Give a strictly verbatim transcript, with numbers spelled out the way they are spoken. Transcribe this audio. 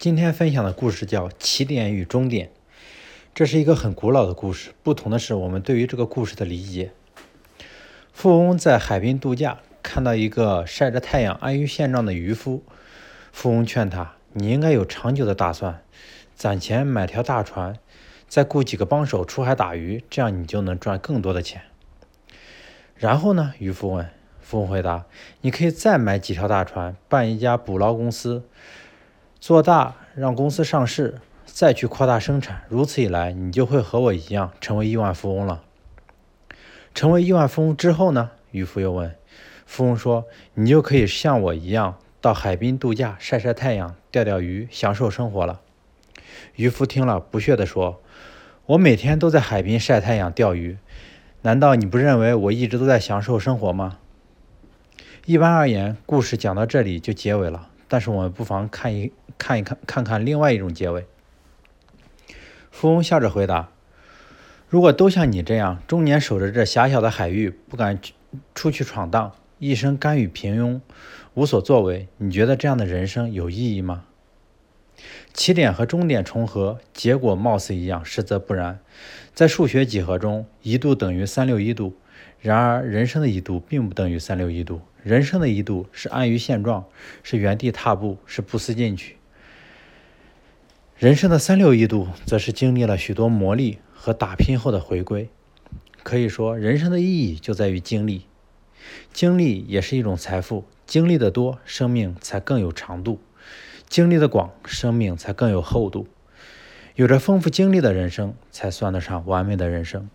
今天分享的故事叫《起点与终点》，这是一个很古老的故事，不同的是我们对于这个故事的理解。富翁在海滨度假，看到一个晒着太阳安于现状的渔夫，富翁劝他，你应该有长久的打算，攒钱买条大船，再雇几个帮手出海打鱼，这样你就能赚更多的钱。然后呢？渔夫问。富翁回答，你可以再买几条大船，办一家捕捞公司，做大，让公司上市，再去扩大生产，如此一来，你就会和我一样成为亿万富翁了。成为亿万富翁之后呢？渔夫又问。富翁说，你就可以像我一样到海滨度假，晒晒太阳，钓钓鱼，享受生活了。渔夫听了不屑地说，我每天都在海滨晒太阳钓鱼，难道你不认为我一直都在享受生活吗？一般而言，故事讲到这里就结尾了，但是我们不妨看一看一看看看另外一种结尾。富翁笑着回答，如果都像你这样终年守着这狭小的海域，不敢出去闯荡，一生甘于平庸，无所作为，你觉得这样的人生有意义吗？起点和终点重合，结果貌似一样，实则不然。在数学几何中，一度等于三六一度，然而人生的一度并不等于三六一度，人生的一度是安于现状，是原地踏步，是不思进取。人生的三六一度则是经历了许多磨砺和打拼后的回归。可以说，人生的意义就在于经历，经历也是一种财富，经历的多，生命才更有长度，经历的广，生命才更有厚度，有着丰富经历的人生才算得上完美的人生。